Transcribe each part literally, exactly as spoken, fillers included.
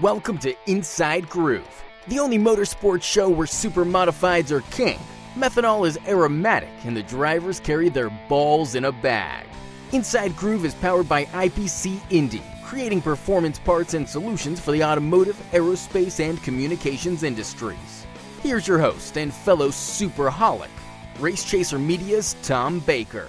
Welcome to Inside Groove, the only motorsports show where super modifieds are king, methanol is aromatic, and the drivers carry their balls in a bag. Inside Groove is powered by I P C Indy, creating performance parts and solutions for the automotive, aerospace, and communications industries. Here's your host and fellow superholic, Race Chaser Media's Tom Baker.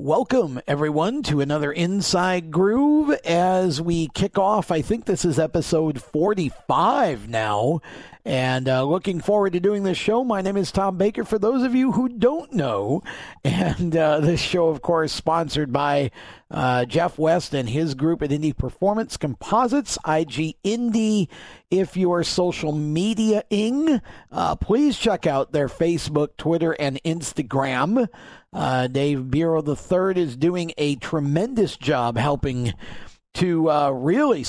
Welcome, everyone, to another Inside Groove as we kick off. I think this is episode forty-five now, and uh, looking forward to doing this show. My name is Tom Baker, for those of you who don't know, and uh, this show, of course, sponsored by uh, Jeff West and his group at Indie Performance Composites, I G Indy. If you are social media-ing, uh, please check out their Facebook, Twitter, and Instagram. Uh, Dave Biro the third is doing a tremendous job helping to uh, really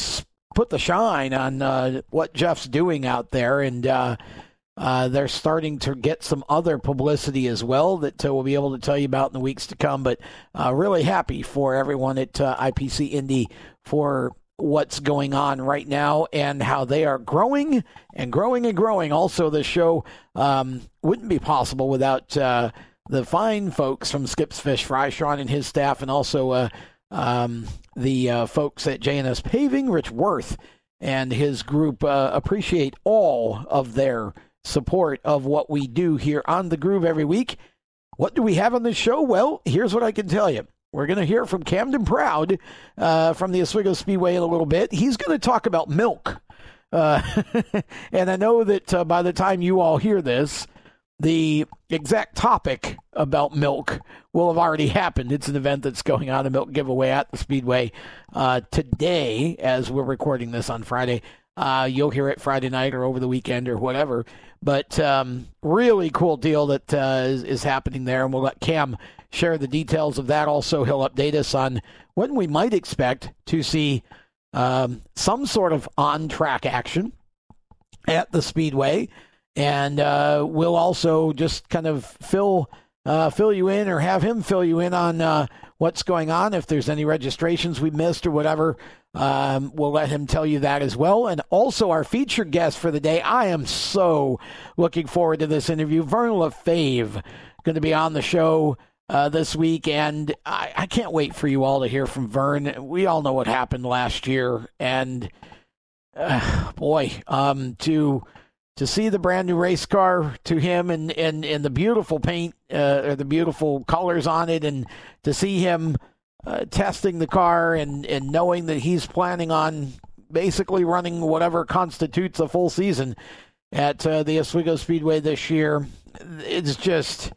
put the shine on uh, what Jeff's doing out there. And uh, uh, they're starting to get some other publicity as well that uh, we'll be able to tell you about in the weeks to come. But uh, really happy for everyone at uh, I P C Indy for what's going on right now and how they are growing and growing and growing. Also, this show um, wouldn't be possible without uh, the fine folks from Skip's Fish Fry, Sean and his staff, and also uh, um, the uh, folks at J and S Paving, Rich Worth and his group. Uh, appreciate all of their support of what we do here on The Groove every week. What do we have on this show? Well, here's what I can tell you. We're going to hear from Camden Proud uh, from the Oswego Speedway in a little bit. He's going to talk about milk. Uh, and I know that uh, by the time you all hear this, the exact topic about milk will have already happened. It's an event that's going on, a milk giveaway at the Speedway uh, today as we're recording this on Friday. Uh, you'll hear it Friday night or over the weekend or whatever. But um, really cool deal that uh, is, is happening there, and we'll let Cam share the details of that. Also, he'll update us on when we might expect to see um, some sort of on-track action at the Speedway. And uh, we'll also just kind of fill uh, fill you in or have him fill you in on uh, what's going on, if there's any registrations we missed or whatever. Um, we'll let him tell you that as well. And also our featured guest for the day, I am so looking forward to this interview. Vern LaFave going to be on the show uh, this week, and I, I can't wait for you all to hear from Vern. We all know what happened last year, and uh, boy, um, to... to see the brand new race car to him and, and, and the beautiful paint uh, or the beautiful colors on it, and to see him uh, testing the car and, and knowing that he's planning on basically running whatever constitutes a full season at uh, the Oswego Speedway this year. It's just,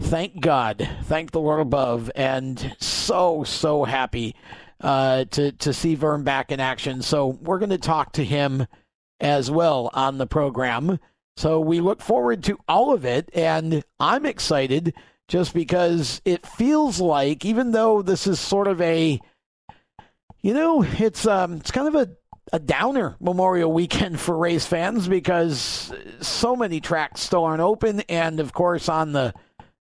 thank God, thank the Lord above, and so, so happy uh, to, to see Vern back in action. So we're going to talk to him as well on the program. So we look forward to all of it, and I'm excited just because it feels like, even though this is sort of a, you know, it's um it's kind of a, a downer Memorial Weekend for race fans, because so many tracks still aren't open, and of course on the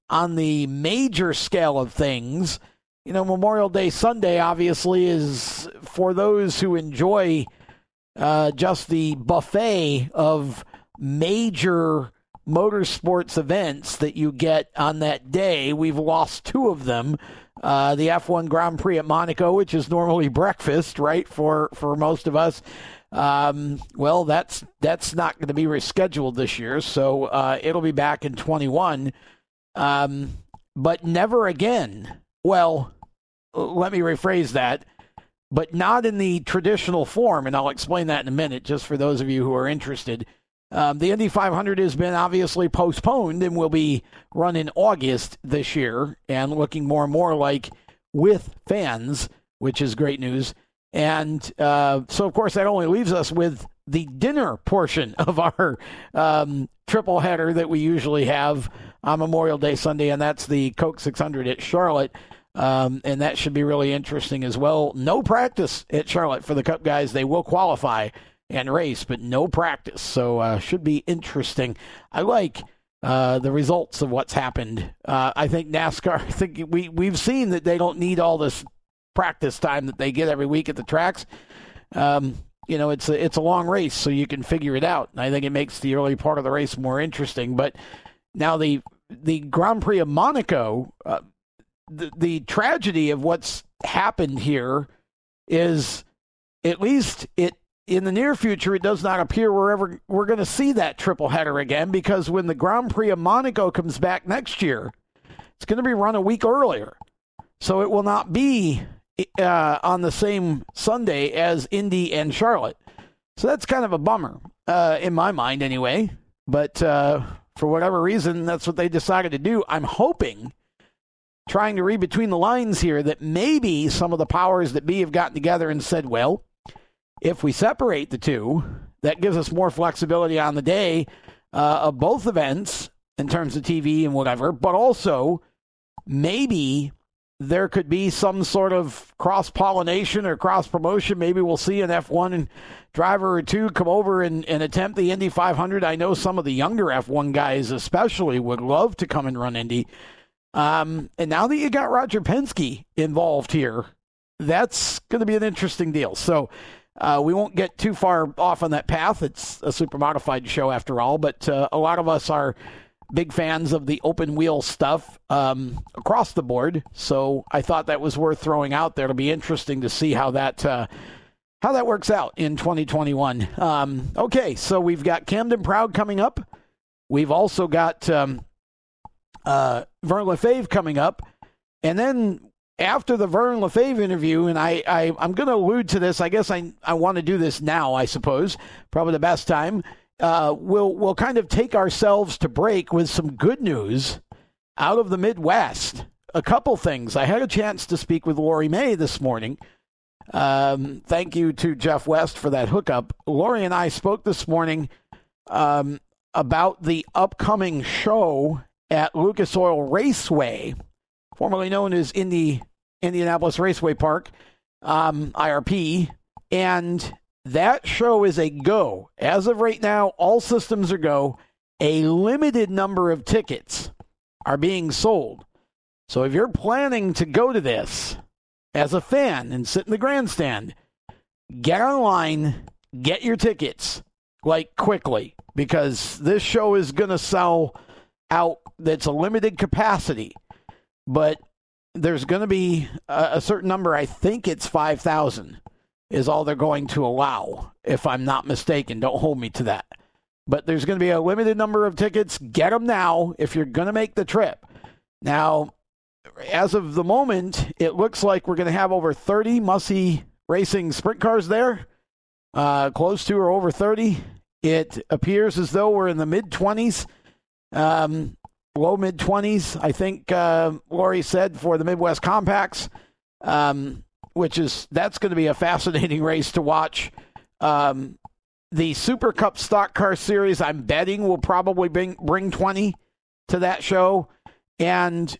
on the major scale of things, you know, Memorial Day Sunday obviously is for those who enjoy Uh, just the buffet of major motorsports events that you get on that day. We've lost two of them. Uh, the F one Grand Prix at Monaco, which is normally breakfast, right, for, for most of us. Um, well, that's that's not going to be rescheduled this year, so uh, it'll be back in twenty-one. Um, but never again. Well, let me rephrase that. But not in the traditional form, and I'll explain that in a minute, just for those of you who are interested. Um, the Indy five hundred has been obviously postponed and will be run in August this year, and looking more and more like with fans, which is great news. And uh, so, of course, that only leaves us with the dinner portion of our um, triple header that we usually have on Memorial Day Sunday, and that's the Coke six hundred at Charlotte. Um, and that should be really interesting as well. No practice at Charlotte for the Cup guys. They will qualify and race, but no practice. So uh, should be interesting. I like uh, the results of what's happened. Uh, I think NASCAR, I think we, we've seen that they don't need all this practice time that they get every week at the tracks. um, you know, it's a, it's a long race, so you can figure it out. And I think it makes the early part of the race more interesting. But now the the Grand Prix of Monaco, uh, the, the tragedy of what's happened here is, at least it in the near future, it does not appear we're ever, we're going to see that triple header again, because when the Grand Prix of Monaco comes back next year, it's going to be run a week earlier. So it will not be uh, on the same Sunday as Indy and Charlotte. So that's kind of a bummer, uh, in my mind anyway. But uh, for whatever reason, that's what they decided to do. I'm hoping, trying to read between the lines here, that maybe some of the powers that be have gotten together and said, well, if we separate the two, that gives us more flexibility on the day uh, of both events in terms of T V and whatever. But also, maybe there could be some sort of cross-pollination or cross-promotion. Maybe we'll see an F one driver or two come over and, and attempt the Indy five hundred. I know some of the younger F one guys especially would love to come and run Indy. Um, and now that you got Roger Penske involved here, that's going to be an interesting deal. So uh, we won't get too far off on that path. It's a super modified show after all, but uh, a lot of us are big fans of the open wheel stuff um, across the board. So I thought that was worth throwing out there. It'll be interesting to see how that uh, how that works out in twenty twenty-one. Um, okay, so we've got Camden Proud coming up. We've also got um, uh, Vern LaFave coming up. And then after the Vern LaFave interview, and I, I, I'm going to allude to this. I guess I, I want to do this now, I suppose. Probably the best time. Uh, we'll we'll kind of take ourselves to break with some good news out of the Midwest. A couple things. I had a chance to speak with Lori May this morning. Um, thank you to Jeff West for that hookup. Lori and I spoke this morning um, about the upcoming show at Lucas Oil Raceway, formerly known as Indy Indianapolis Raceway Park, um, I R P, and that show is a go. As of right now, all systems are go. A limited number of tickets are being sold. So if you're planning to go to this as a fan and sit in the grandstand, get online, get your tickets, like, quickly, because this show is going to sell out. That's a limited capacity, but there's going to be a, a certain number. I think it's five thousand. Is all they're going to allow, if I'm not mistaken. Don't hold me to that. But there's going to be a limited number of tickets. Get them now if you're going to make the trip. Now, as of the moment, it looks like we're going to have over thirty Mussey Racing sprint cars there, uh, close to or over thirty. It appears as though we're in the mid-twenties, um, low mid-twenties, I think uh, Lori said, for the Midwest Compacts. Um which is, that's going to be a fascinating race to watch. Um, the Super Cup Stock Car Series, I'm betting, will probably bring, bring twenty to that show. And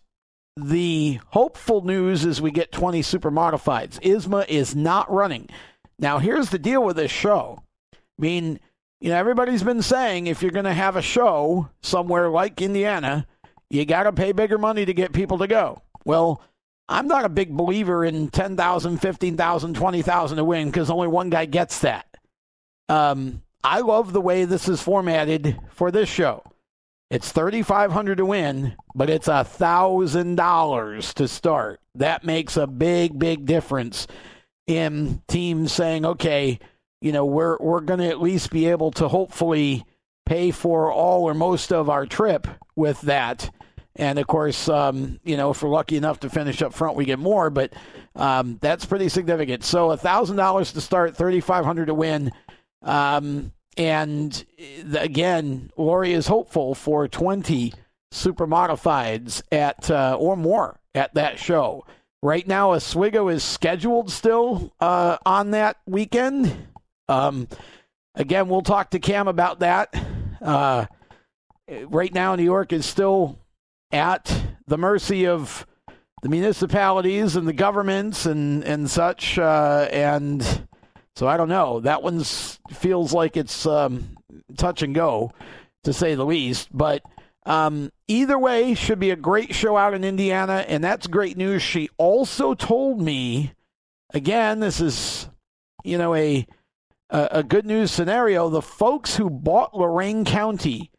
the hopeful news is we get twenty Super Modifieds. I S M A is not running. Now, here's the deal with this show. I mean, you know, everybody's been saying if you're going to have a show somewhere like Indiana, you got to pay bigger money to get people to go. Well, I'm not a big believer in ten thousand, fifteen thousand, twenty thousand to win, because only one guy gets that. Um, I love the way this is formatted for this show. It's thirty-five hundred to win, but it's one thousand dollars to start. That makes a big, big difference in teams saying, okay, you know, we're we're going to at least be able to hopefully pay for all or most of our trip with that. And, of course, um, you know, if we're lucky enough to finish up front, we get more. But um, that's pretty significant. So one thousand dollars to start, thirty-five hundred dollars to win. Um, and, again, Lori is hopeful for twenty Super Modifieds at uh, or more at that show. Right now, Oswego is scheduled still uh, on that weekend. Um, again, we'll talk to Cam about that. Uh, right now, New York is still at the mercy of the municipalities and the governments and, and such. Uh, and so I don't know. That one feels like it's um, touch and go, to say the least. But um, either way, should be a great show out in Indiana. And that's great news. She also told me, again, this is you know, a a, a good news scenario. The folks who bought Lorain County,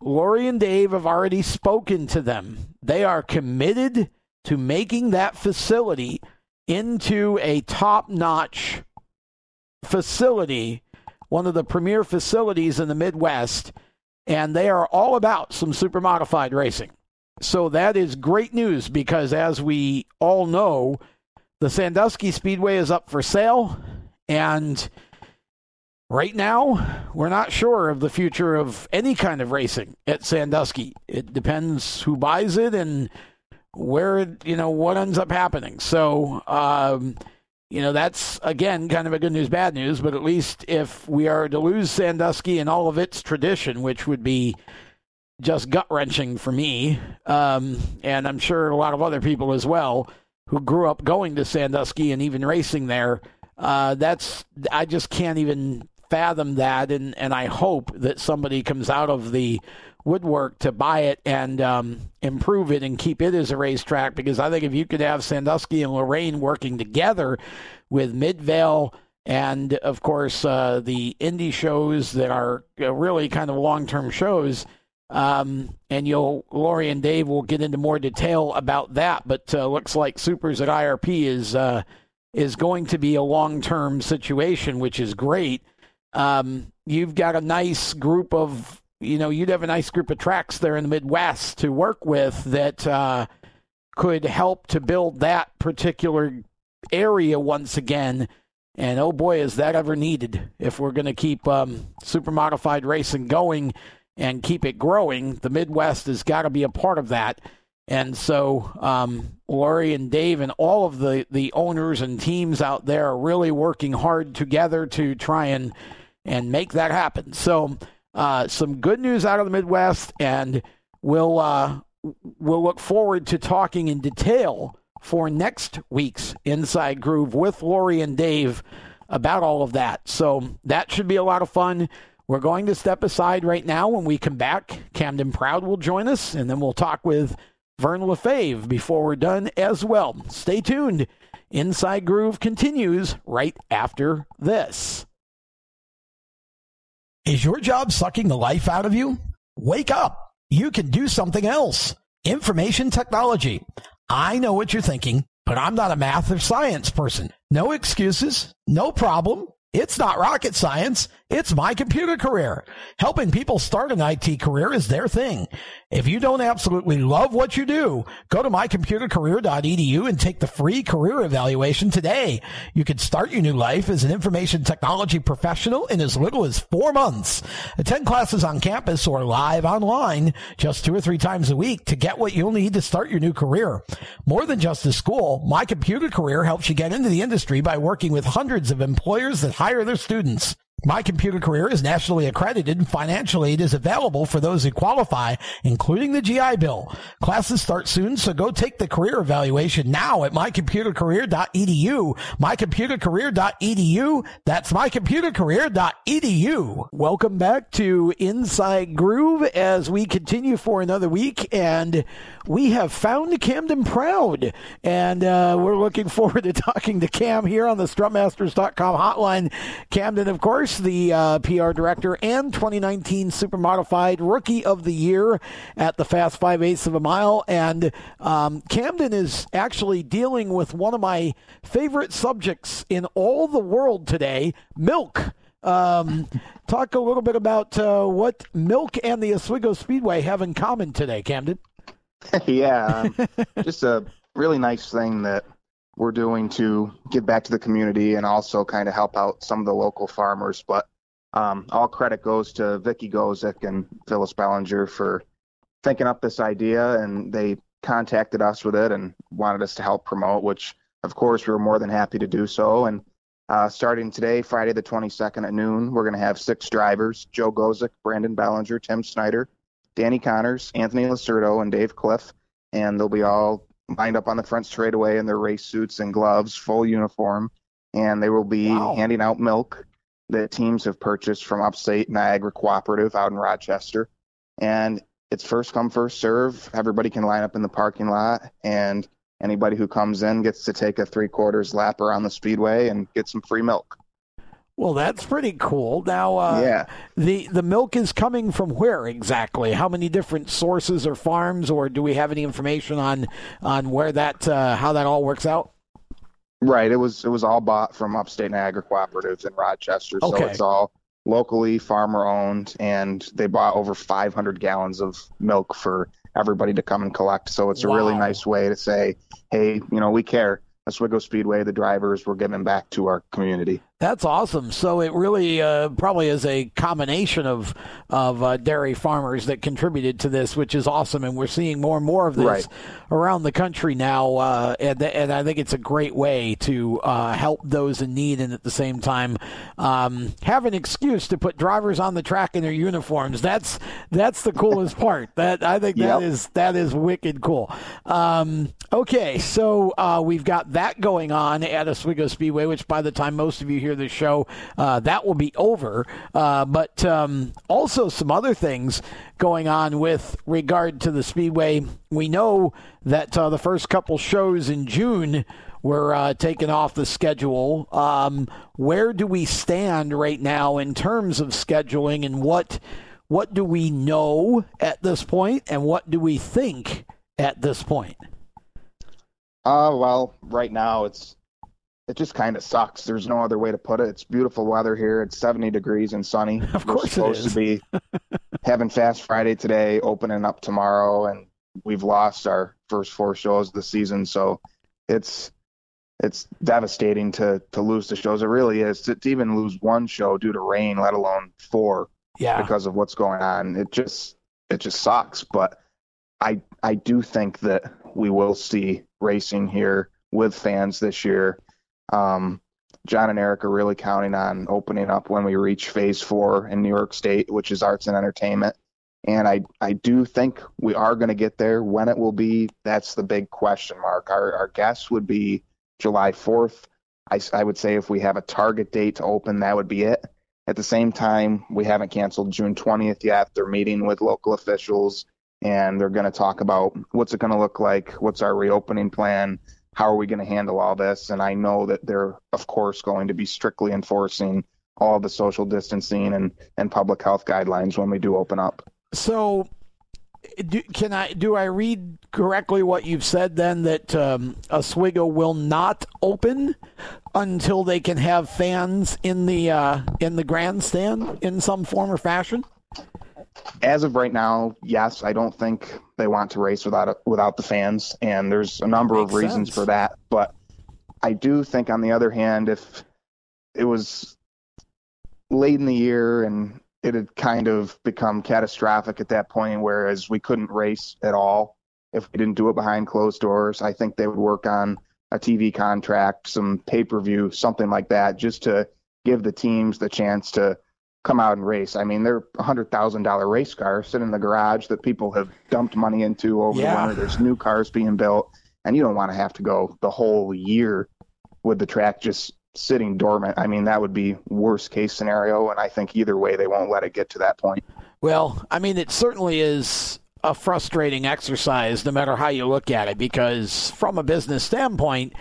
Lori and Dave have already spoken to them. They are committed to making that facility into a top-notch facility, one of the premier facilities in the Midwest, and they are all about some super modified racing. So that is great news because, as we all know, the Sandusky Speedway is up for sale, and right now we're not sure of the future of any kind of racing at Sandusky. It depends who buys it and where it, you know, what ends up happening. So, um, you know, that's, again, kind of a good news, bad news, but at least if we are to lose Sandusky and all of its tradition, which would be just gut-wrenching for me, um, and I'm sure a lot of other people as well who grew up going to Sandusky and even racing there, uh, that's, I just can't even fathom that, and, and I hope that somebody comes out of the woodwork to buy it and um, improve it and keep it as a racetrack, because I think if you could have Sandusky and Lorain working together with Midvale and, of course, uh, the indie shows that are really kind of long-term shows, um, and you'll, Lori and Dave will get into more detail about that, but uh, looks like Supers at I R P is uh, is going to be a long-term situation, which is great. Um, you've got a nice group of You know, you'd have a nice group of tracks there in the Midwest to work with that uh, could help to build that particular area once again. And, oh, boy, is that ever needed. If we're going to keep um, super modified racing going and keep it growing, the Midwest has got to be a part of that. And so um, Lori and Dave and all of the, the owners and teams out there are really working hard together to try and, and make that happen. So Uh, some good news out of the Midwest, and we'll uh, we'll look forward to talking in detail for next week's Inside Groove with Lori and Dave about all of that. So that should be a lot of fun. We're going to step aside right now. When we come back, Camden Proud will join us, and then we'll talk with Vern LaFave before we're done as well. Stay tuned. Inside Groove continues right after this. Is your job sucking the life out of you? Wake up. You can do something else. Information technology. I know what you're thinking, but I'm not a math or science person. No excuses. No problem. It's not rocket science. It's My Computer Career. Helping people start an I T career is their thing. If you don't absolutely love what you do, go to my computer career dot e d u and take the free career evaluation today. You can start your new life as an information technology professional in as little as four months. Attend classes on campus or live online just two or three times a week to get what you'll need to start your new career. More than just a school, My Computer Career helps you get into the industry by working with hundreds of employers that hire their students. My Computer Career is nationally accredited, and financial aid is available for those who qualify, including the G I Bill. Classes start soon, so go take the career evaluation now at my computer career dot e d u. my computer career dot e d u. That's my computer career dot e d u. Welcome back to Inside Groove as we continue for another week, and we have found Camden Proud, and uh, we're looking forward to talking to Cam here on the strutmasters dot com hotline. Camden, of course, the uh, P R director and twenty nineteen Super Modified Rookie of the Year at the Fast five eighths of a Mile. And um, Camden is actually dealing with one of my favorite subjects in all the world today, milk. Um, talk a little bit about uh, what milk and the Oswego Speedway have in common today, Camden. Yeah, um, just a really nice thing that we're doing to give back to the community and also kind of help out some of the local farmers. But um, all credit goes to Vicki Gozick and Phyllis Bellinger for thinking up this idea, and they contacted us with it and wanted us to help promote, which, of course, we were more than happy to do so. And uh, starting today, Friday the twenty-second at noon, we're going to have six drivers: Joe Gozick, Brandon Bellinger, Tim Snyder, Danny Connors, Anthony Lacerdo, and Dave Cliff. And they'll be all lined up on the front straightaway in their race suits and gloves, full uniform, and they will be wow. handing out milk that teams have purchased from Upstate Niagara Cooperative out in Rochester. And it's first come, first serve. Everybody can line up in the parking lot, and anybody who comes in gets to take a three-quarters lap around the speedway and get some free milk. Well, that's pretty cool. Now, uh, yeah. the, the milk is coming from where exactly? How many different sources or farms, or do we have any information on on where that uh, how that all works out? Right. It was it was all bought from Upstate Niagara Cooperatives in Rochester, okay. So it's all locally farmer owned, and they bought over five hundred gallons of milk for everybody to come and collect. So it's wow. a really nice way to say, hey, you know, we care. Oswego Speedway, the drivers, were giving back to our community. That's awesome. So it really uh, probably is a combination of of uh, dairy farmers that contributed to this, which is awesome. And we're seeing more and more of this right. around the country now. Uh, and, and I think it's a great way to uh, help those in need, and at the same time um, have an excuse to put drivers on the track in their uniforms. That's that's the coolest part. That I think that yep. is that is wicked cool. Um, okay, so uh, we've got that going on at Oswego Speedway, which by the time most of you hear the show, uh, that will be over. Uh, but um, also some other things going on with regard to the Speedway. We know that uh, the first couple shows in June were uh, taken off the schedule. Um, where do we stand right now in terms of scheduling, and what what do we know at this point, and what do we think at this point? Uh, well, right now it's it just kind of sucks. There's no other way to put it. It's beautiful weather here. It's seventy degrees and sunny. Of course We're supposed it is. to be having Fast Friday today, opening up tomorrow, and we've lost our first four shows of the season. So it's it's devastating to to lose the shows. It really is. To, to even lose one show due to rain, let alone four, yeah. because of what's going on. It just it just sucks. But I I do think that we will see racing here with fans this year. Um, John and Eric are really counting on opening up when we reach phase four in New York State, which is arts and entertainment. And I, I do think we are going to get there. When it will be, that's the big question mark. Our, our guess would be July fourth. I, I would say if we have a target date to open, that would be it. At the same time, we haven't canceled June twentieth yet. They're meeting with local officials, and they're going to talk about what's it going to look like, what's our reopening plan, how are we going to handle all this? And I know that they're, of course, going to be strictly enforcing all the social distancing and, and public health guidelines when we do open up. So do, can I, do I read correctly what you've said then, that um, Oswego will not open until they can have fans in the, uh, in the grandstand in some form or fashion? As of right now, yes. I don't think they want to race without a, without the fans, and there's a number of reasons for that. But I do think, on the other hand, if it was late in the year and it had kind of become catastrophic at that point, whereas we couldn't race at all if we didn't do it behind closed doors, I think they would work on a T V contract, some pay-per-view, something like that, just to give the teams the chance to come out and race. I mean, they're a hundred thousand dollar race cars sitting in the garage that people have dumped money into over yeah. the winter. There's new cars being built, and you don't want to have to go the whole year with the track just sitting dormant. I mean, that would be worst case scenario, and I think either way they won't let it get to that point. Well, I mean, it certainly is a frustrating exercise no matter how you look at it, because from a business standpoint,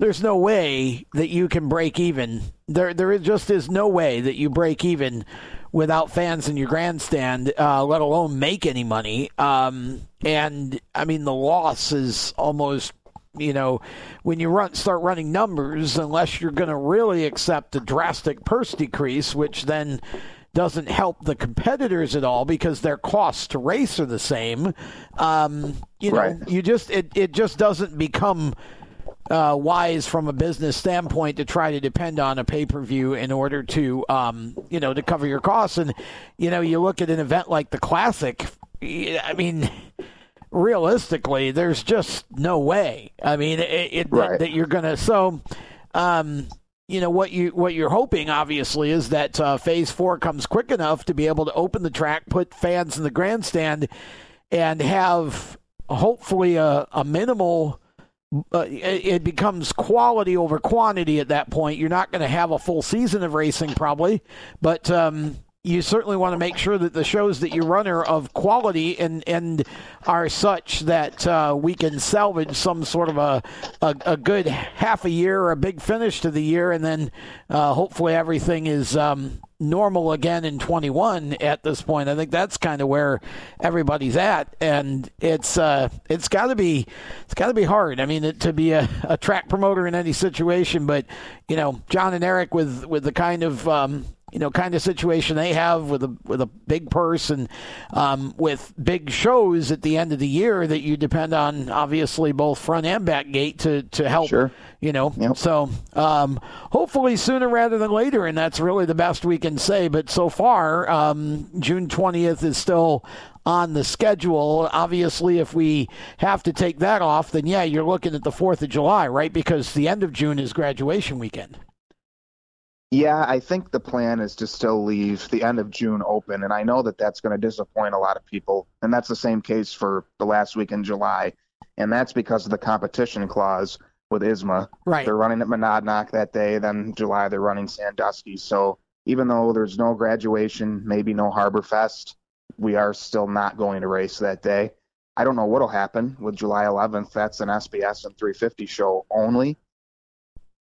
there's no way that you can break even. There there just is no way that you break even without fans in your grandstand, uh, let alone make any money. Um, and, I mean, the loss is almost, you know, when you run start running numbers, unless you're going to really accept a drastic purse decrease, which then doesn't help the competitors at all because their costs to race are the same. Um, you know, right. you just it, it just doesn't become uh, wise from a business standpoint to try to depend on a pay-per-view in order to, um, you know, to cover your costs. And, you know, you look at an event like the Classic, I mean, realistically, there's just no way. I mean, it, it, right. that, that you're going to, so, um, you know, what you what you're hoping, obviously, is that uh, phase four comes quick enough to be able to open the track, put fans in the grandstand, and have hopefully a, a minimal. Uh, it, it becomes quality over quantity at that point. You're not going to have a full season of racing probably, but um, you certainly want to make sure that the shows that you run are of quality and, and are such that uh, we can salvage some sort of a, a, a good half a year or a big finish to the year, and then uh, hopefully everything is um, normal again in twenty-one at this point. I think that's kind of where everybody's at, and it's uh, it's got to be it's got to be hard. I mean, it, to be a, a track promoter in any situation, but you know, John and Eric with with the kind of um, you know, kind of situation they have with a with a big purse and um, with big shows at the end of the year that you depend on, obviously, both front and back gate to, to help, sure. you know. Yep. So um, hopefully sooner rather than later, and that's really the best we can say. But so far, um, June twentieth is still on the schedule. Obviously, if we have to take that off, then, yeah, you're looking at the fourth of July, right, because the end of June is graduation weekend. Yeah, I think the plan is to still leave the end of June open, and I know that that's going to disappoint a lot of people, and that's the same case for the last week in July, and that's because of the competition clause with I S M A. Right. They're running at Monadnock that day, then July they're running Sandusky, so even though there's no graduation, maybe no Harbor Fest, we are still not going to race that day. I don't know what will happen with July eleventh. That's an S B S and three fifty show only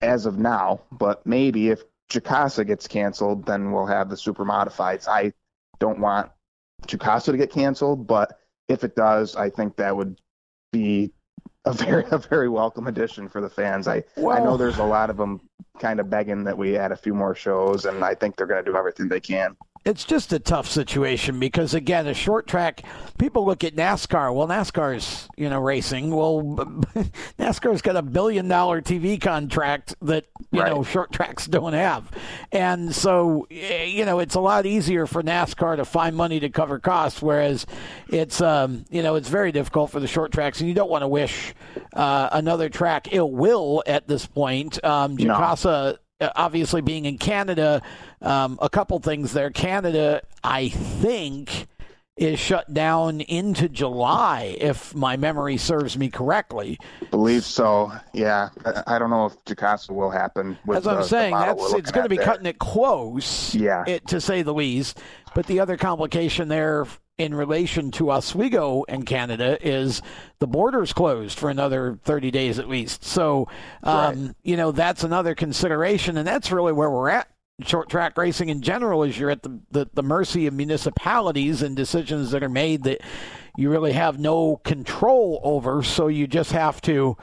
as of now, but maybe if Jukasa gets canceled, then we'll have the super modifieds. I don't want Jukasa to get canceled, but if it does, I think that would be a very a very welcome addition for the fans. I, well, I know there's a lot of them kind of begging that we add a few more shows, and I think they're going to do everything they can. It's just a tough situation because, again, a short track, people look at NASCAR. Well, NASCAR's, you know, racing. Well, NASCAR's got a billion dollar T V contract that, you right. know, short tracks don't have. And so, you know, it's a lot easier for NASCAR to find money to cover costs, whereas it's, um, you know, it's very difficult for the short tracks, and you don't want to wish uh, another track ill will at this point. Um, Jukasa... No. Obviously, being in Canada, um, a couple things there. Canada, I think, is shut down into July, if my memory serves me correctly. Believe so, yeah. I don't know if Jukasa will happen. With As I'm the, saying, the that's it's going to be there. Cutting it close, yeah. it, to say the least. But the other complication there in relation to Oswego and Canada is the border's closed for another thirty days at least. So, um, right. you know, that's another consideration, and that's really where we're at. Short track racing in general is you're at the, the, the mercy of municipalities and decisions that are made that you really have no control over, so you just have to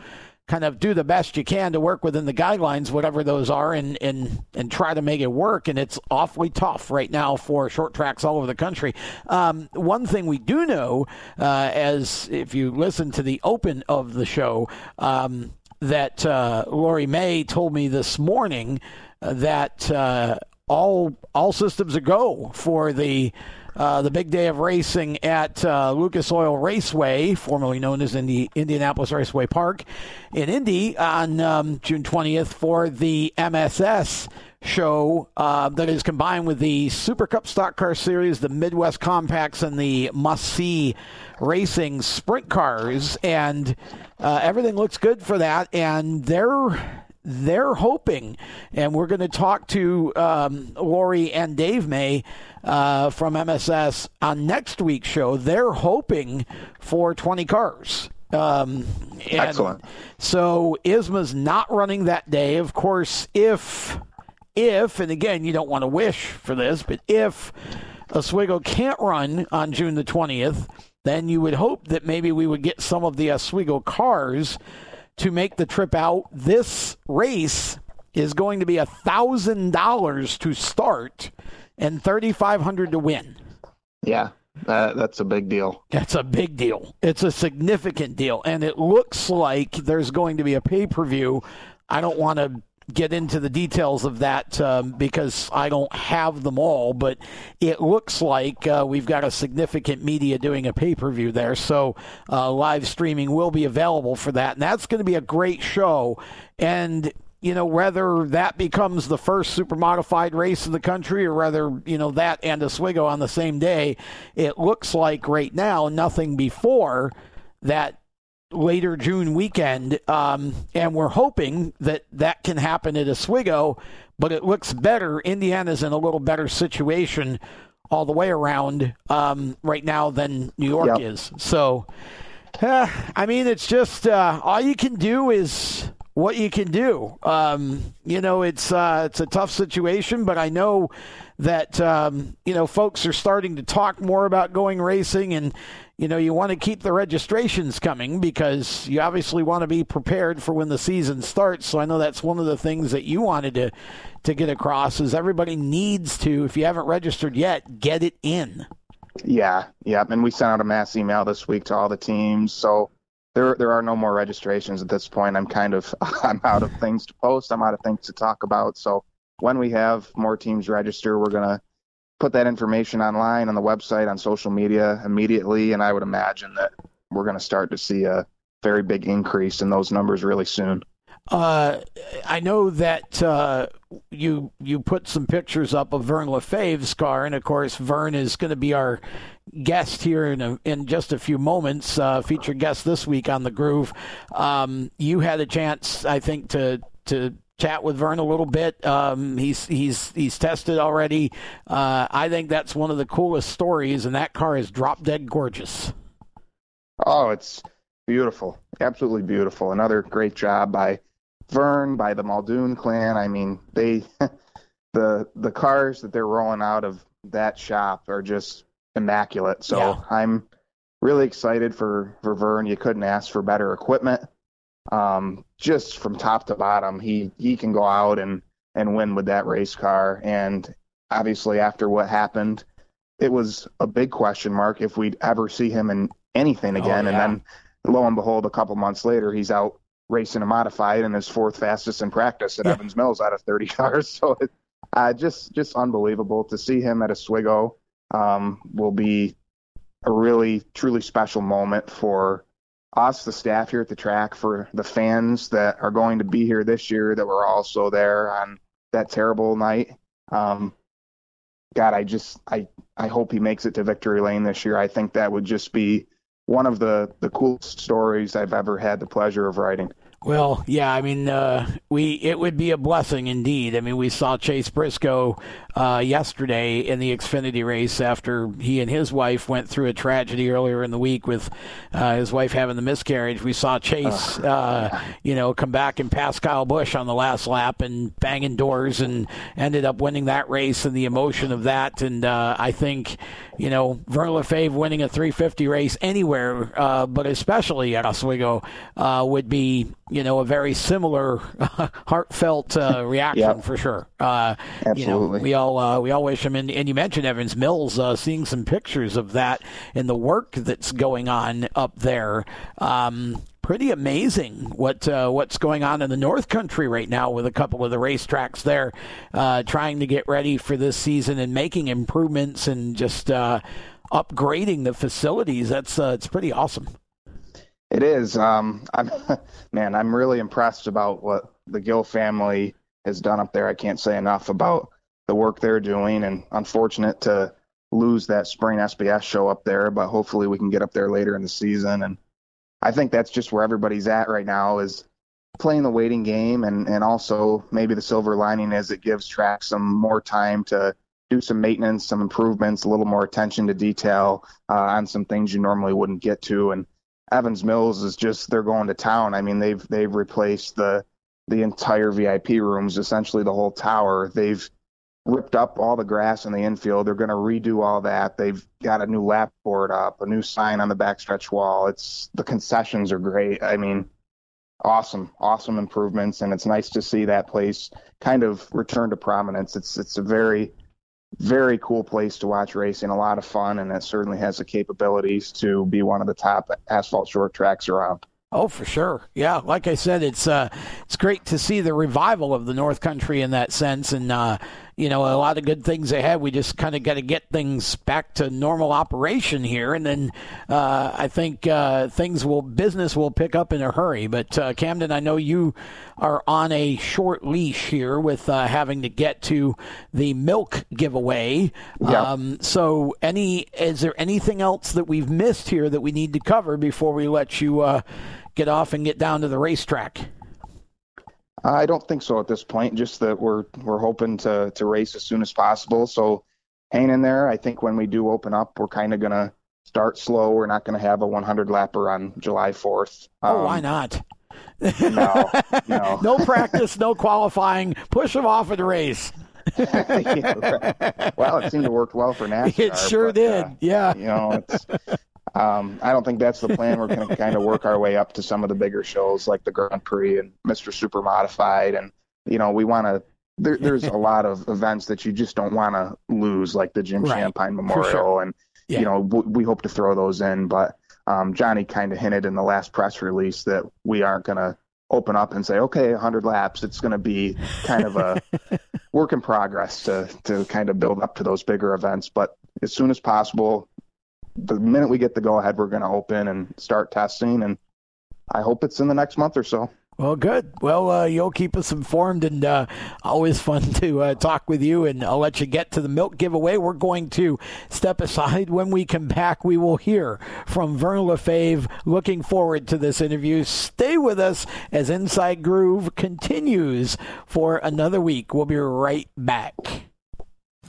kind of do the best you can to work within the guidelines, whatever those are, and, and, and try to make it work. And it's awfully tough right now for short tracks all over the country. Um, one thing we do know, uh, as if you listen to the open of the show, um, that uh, Lori May told me this morning that uh, all all systems are go for the Uh, the big day of racing at uh, Lucas Oil Raceway, formerly known as Indy, Indianapolis Raceway Park in Indy on um, June twentieth for the M S S show uh, that is combined with the Super Cup Stock Car Series, the Midwest Compacts, and the Mussey Racing Sprint Cars. And uh, everything looks good for that. And they're... They're hoping, and we're going to talk to um, Lori and Dave May uh, from M S S on next week's show. They're hoping for twenty cars. Um, and Excellent. So I S M A's not running that day. Of course, if, if, and again, you don't want to wish for this, but if Oswego can't run on June the twentieth, then you would hope that maybe we would get some of the Oswego cars to make the trip out. This race is going to be one thousand dollars to start and thirty-five hundred dollars to win. Yeah, uh, that's a big deal. That's a big deal. It's a significant deal, and it looks like there's going to be a pay-per-view. I don't want to get into the details of that um, because I don't have them all, but it looks like uh, we've got a significant media doing a pay-per-view there, so uh, live streaming will be available for that, and that's going to be a great show. And you know, whether that becomes the first super modified race in the country or whether, you know, that and Oswego on the same day, it looks like right now nothing before that later June weekend, um, and we're hoping that that can happen at Oswego, but it looks better. Indiana's in a little better situation all the way around um, right now than New York yep. is. So, eh, I mean, it's just uh, all you can do is what you can do. Um, you know, it's uh, it's a tough situation, but I know that, um, you know, folks are starting to talk more about going racing, and, you know, you want to keep the registrations coming because you obviously want to be prepared for when the season starts. So I know that's one of the things that you wanted to to get across is everybody needs to, if you haven't registered yet, get it in. Yeah, yeah. And we sent out a mass email this week to all the teams. So there there are no more registrations at this point. I'm kind of I'm out of things to post. I'm out of things to talk about. So when we have more teams register, we're going to put that information online, on the website, on social media immediately, and I would imagine that we're going to start to see a very big increase in those numbers really soon. Uh, I know that uh, you you put some pictures up of Vern LaFave's car, and of course Vern is going to be our guest here in a, in just a few moments, uh, featured guest this week on The Groove. Um, you had a chance, I think, to to. chat with Vern a little bit. Um, he's he's he's tested already. Uh, I think that's one of the coolest stories, and that car is drop dead gorgeous. Oh, it's beautiful, absolutely beautiful. Another great job by Vern, by the Muldoon clan. I mean, they the the cars that they're rolling out of that shop are just immaculate. So yeah. I'm really excited for for Vern. You couldn't ask for better equipment. Um, just from top to bottom, he, he can go out and, and win with that race car. And obviously after what happened, it was a big question mark if we'd ever see him in anything again. Oh, yeah. And then lo and behold, a couple months later, he's out racing a modified and his fourth fastest in practice at yeah. Evans Mills out of thirty cars. So it, uh, just, just unbelievable to see him at Oswego, um, will be a really, truly special moment for us, the staff here at the track, for the fans that are going to be here this year that were also there on that terrible night. Um, God, I just, I, I hope he makes it to victory lane this year. I think that would just be one of the, the coolest stories I've ever had the pleasure of writing. Well, yeah, I mean, uh, we it would be a blessing indeed. I mean, we saw Chase Briscoe uh, yesterday in the Xfinity race after he and his wife went through a tragedy earlier in the week with uh, his wife having the miscarriage. We saw Chase, uh, you know, come back and pass Kyle Busch on the last lap and banging doors and ended up winning that race, and the emotion of that. And uh, I think, you know, Vern LaFave winning a three fifty race anywhere, uh, but especially at Oswego, uh, would be, you know, a very similar uh, heartfelt uh, reaction yep. for sure. Uh, Absolutely. You know, we all uh, we all wish him. And, and you mentioned Evans Mills, uh, seeing some pictures of that and the work that's going on up there. Um, pretty amazing what uh, what's going on in the North Country right now with a couple of the racetracks there, uh, trying to get ready for this season and making improvements and just uh, upgrading the facilities. That's uh, it's pretty awesome. It is. Um, I'm, man, I'm really impressed about what the Gill family has done up there. I can't say enough about the work they're doing, and unfortunate to lose that spring S B S show up there, but hopefully we can get up there later in the season. And I think that's just where everybody's at right now, is playing the waiting game. And, and also maybe the silver lining is it gives track some more time to do some maintenance, some improvements, a little more attention to detail uh, on some things you normally wouldn't get to. And Evans Mills is just, they're going to town. I mean, they've they've replaced the the entire V I P rooms, essentially the whole tower. They've ripped up all the grass in the infield. They're going to redo all that. They've got a new lap board up, a new sign on the backstretch wall. It's, the concessions are great. I mean, awesome, awesome improvements, and it's nice to see that place kind of return to prominence. It's it's a very, very cool place to watch racing, a lot of fun, and it certainly has the capabilities to be one of the top asphalt short tracks around. Oh, for sure. Yeah, like I said, it's uh, it's great to see the revival of the North Country in that sense, and uh, you know, a lot of good things ahead. We just kind of got to get things back to normal operation here, and then uh, I think uh, things will business will pick up in a hurry. But uh, Camden, I know you are on a short leash here with uh, having to get to the milk giveaway. Yeah. Um, so, any is there anything else that we've missed here that we need to cover before we let you? Uh, get off and get down to the racetrack? I don't think so at this point, just that we're we're hoping to to race as soon as possible. So hang in there. I think when we do open up, we're kind of going to start slow. We're not going to have a one hundred lapper on July fourth. Um, oh, why not? No, no. No practice, no qualifying. Push them off at the race. Yeah, right. Well, it seemed to work well for NASCAR. It sure but, did, uh, yeah. You know, it's... Um, I don't think that's the plan. We're going to kind of work our way up to some of the bigger shows like the Grand Prix and Mister Super Modified. And, you know, we want to, there, there's a lot of events that you just don't want to lose, like the Jim right. Champagne Memorial. Sure. And, yeah. you know, w- we hope to throw those in. But um, Johnny kind of hinted in the last press release that we aren't going to open up and say, okay, one hundred laps. It's going to be kind of a work in progress to, to kind of build up to those bigger events. But as soon as possible, the minute we get the go-ahead, we're going to open and start testing, and I hope it's in the next month or so. Well, good. Well, uh, you'll keep us informed, and uh, always fun to uh, talk with you, and I'll let you get to the milk giveaway. We're going to step aside. When we come back, we will hear from Vern LaFave. Looking forward to this interview. Stay with us as Inside Groove continues for another week. We'll be right back.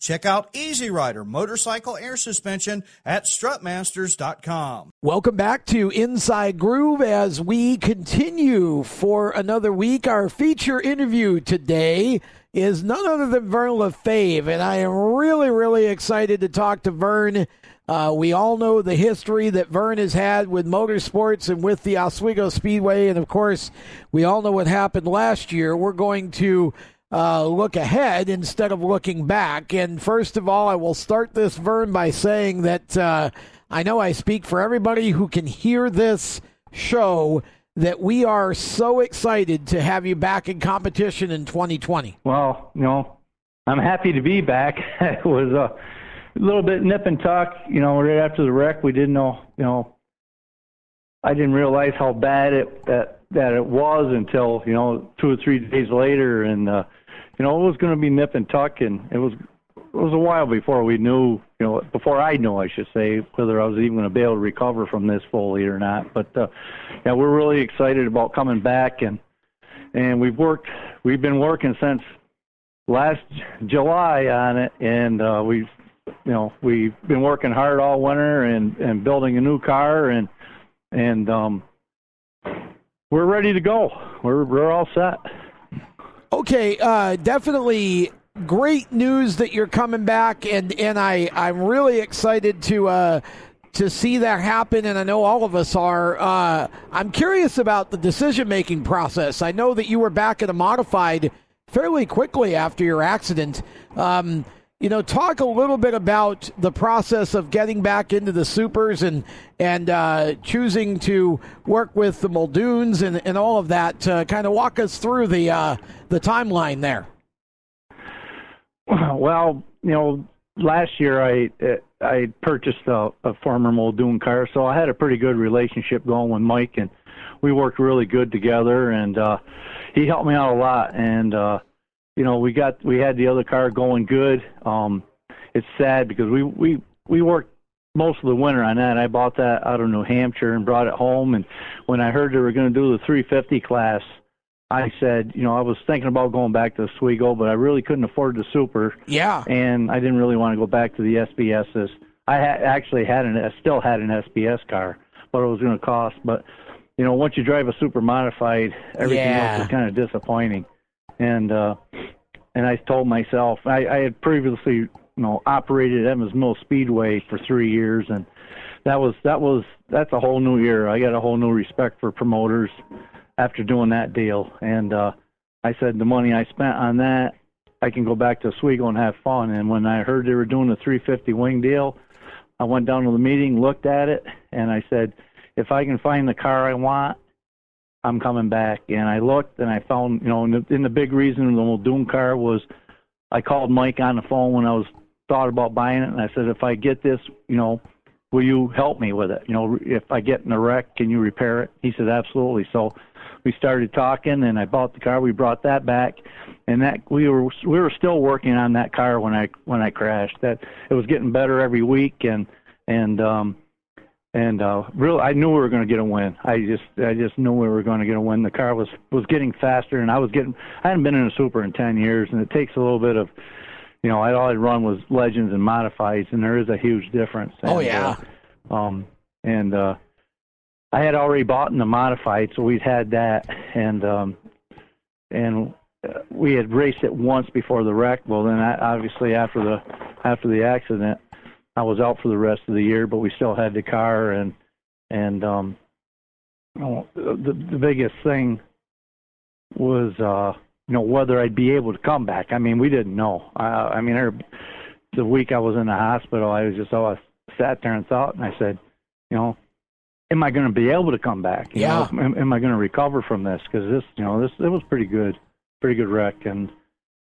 Check out Easy Rider motorcycle air suspension at strutmasters dot com. Welcome back to Inside Groove as we continue for another week. Our feature interview today is none other than Vern LaFave, and I am really, really excited to talk to Vern. Uh, we all know the history that Vern has had with motorsports and with the Oswego Speedway. And, of course, we all know what happened last year. We're going to uh, look ahead instead of looking back. And, first of all, I will start this, Vern, by saying that uh, I know I speak for everybody who can hear this show that we are so excited to have you back in competition in twenty twenty. Well, you know, I'm happy to be back. It was a... Uh... A little bit nip and tuck, you know, right after the wreck. We didn't know, you know, I didn't realize how bad it that that it was until, you know, two or three days later. And, uh, you know, it was going to be nip and tuck. And it was it was a while before we knew, you know, before I knew, I should say, whether I was even going to be able to recover from this fully or not. But, uh, yeah, we're really excited about coming back. And, and we've worked, we've been working since last July on it. And uh, we've, you know, we've been working hard all winter and, and building a new car, and and um, we're ready to go. We're we're all set. Okay, uh, definitely great news that you're coming back, and, and I I'm really excited to uh, to see that happen, and I know all of us are. Uh, I'm curious about the decision making process. I know that you were back at a modified fairly quickly after your accident. Um, You know, talk a little bit about the process of getting back into the supers and and uh, choosing to work with the Muldoons and, and all of that. Uh, kind of walk us through the uh, the timeline there. Well, you know, last year I I purchased a, a former Muldoon car, so I had a pretty good relationship going with Mike, and we worked really good together, and uh, he helped me out a lot, and. Uh, You know, we got we had the other car going good. Um, it's sad because we, we we worked most of the winter on that. I bought that out of New Hampshire and brought it home. And when I heard they were going to do the three fifty class, I said, you know, I was thinking about going back to Oswego, but I really couldn't afford the Super. Yeah. And I didn't really want to go back to the S B Ses. I had, actually had an I still had an S B S car, but it was going to cost. But you know, once you drive a Super Modified, everything yeah. else is kind of disappointing. And uh, and I told myself I, I had previously, you know, operated Evans Mills Speedway for three years, and that was that was that's a whole new era. I got a whole new respect for promoters after doing that deal. And uh, I said the money I spent on that, I can go back to Oswego and have fun. And when I heard they were doing the three fifty wing deal, I went down to the meeting, looked at it, and I said, if I can find the car I want, I'm coming back. And I looked and I found, you know, and the, and the big reason the Muldoon car was I called Mike on the phone when I was thought about buying it, and I said, if I get this, you know, will you help me with it? You know, if I get in a wreck, can you repair it? He said, absolutely. So we started talking, and I bought the car. We brought that back, and that we were we were still working on that car when I when I crashed. That it was getting better every week, and and um, and uh, really, I knew we were going to get a win. I just I just knew we were going to get a win. The car was was getting faster, and I was getting. I hadn't been in a super in ten years, and it takes a little bit of. You know, I'd all I'd run was legends and modifies, and there is a huge difference. And, oh yeah. Uh, um, and uh, I had already bought in the modified, so we'd had that, and um, and we had raced it once before the wreck. Well, then I, obviously after the after the accident, I was out for the rest of the year, but we still had the car, and and um, the the biggest thing was. Uh, You know, whether I'd be able to come back. I mean, we didn't know. I, I mean, her, the week I was in the hospital, I was just oh, I sat there and thought, and I said, you know, am I going to be able to come back? You yeah. Know, am, am I going to recover from this? Because this, you know, this it was pretty good, pretty good wreck. And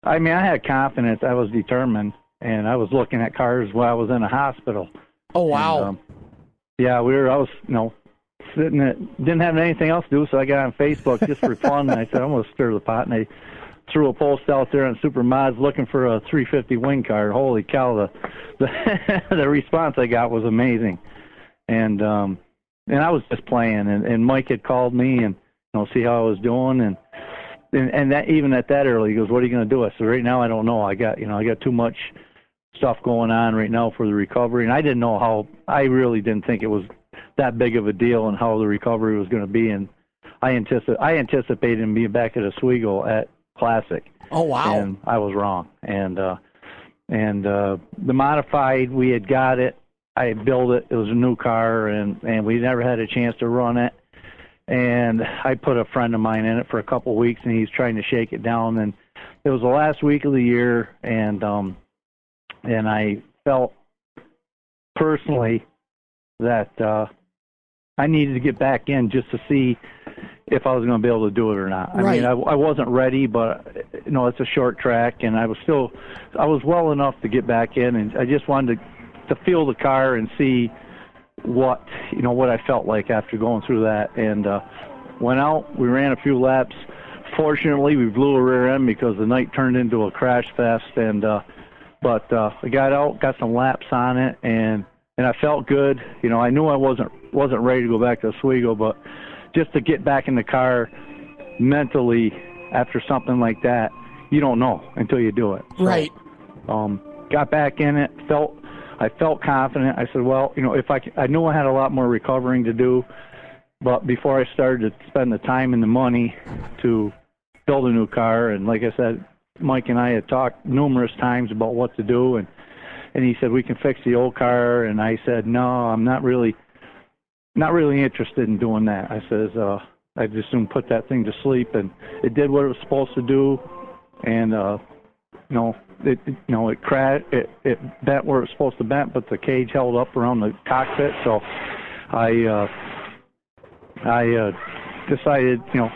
I mean, I had confidence. I was determined, and I was looking at cars while I was in the hospital. Oh wow. And, um, yeah, we were. I was, you know. Sitting at, didn't have anything else to do, so I got on Facebook just for fun, and I said, I'm going to stir the pot, and I threw a post out there on Super Mods looking for a three fifty wing car. Holy cow, the the, the response I got was amazing. And um, and I was just playing, and, and Mike had called me and, you know, see how I was doing, and and, and that even at that early, he goes, what are you going to do? I said, right now I don't know. I got, you know, I got too much stuff going on right now for the recovery, and I didn't know how, I really didn't think it was that big of a deal and how the recovery was going to be, and I anticipate I anticipated him being back at Oswego at Classic. Oh wow! And I was wrong. And uh, and uh, the modified, we had got it. I had built it. It was a new car, and and we never had a chance to run it. And I put a friend of mine in it for a couple of weeks, and he's trying to shake it down. And it was the last week of the year, and um, and I felt personally that uh, I needed to get back in just to see if I was going to be able to do it or not. I right. mean, I, I wasn't ready, but, you know, it's a short track, and I was still, I was well enough to get back in, and I just wanted to, to feel the car and see what, you know, what I felt like after going through that. And uh, went out, we ran a few laps. Fortunately, we blew a rear end because the night turned into a crash fest, and, uh, but uh, I got out, got some laps on it, and And I felt good. You know, I knew I wasn't wasn't ready to go back to Oswego, but just to get back in the car mentally after something like that, you don't know until you do it. So, right. Um, got back in it. Felt I felt confident. I said, well, you know, if I I knew I had a lot more recovering to do, but before I started to spend the time and the money to build a new car, and like I said, Mike and I had talked numerous times about what to do, and. And he said, we can fix the old car. And I said, no, I'm not really not really interested in doing that. I says, uh, I just soon put that thing to sleep. And it did what it was supposed to do. And, uh, you know, it you know, it, crashed, it it bent where it was supposed to bent, but the cage held up around the cockpit. So I, uh, I uh, decided, you know,